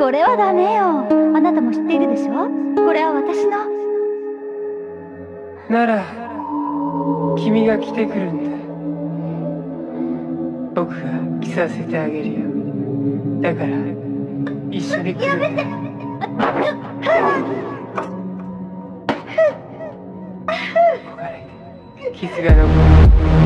これはダメよ。あなたも知っているでしょ。これは私の。なら君が来てくるんだ。僕が着させてあげるよ。だから一緒に来る。やめて。傷が残る。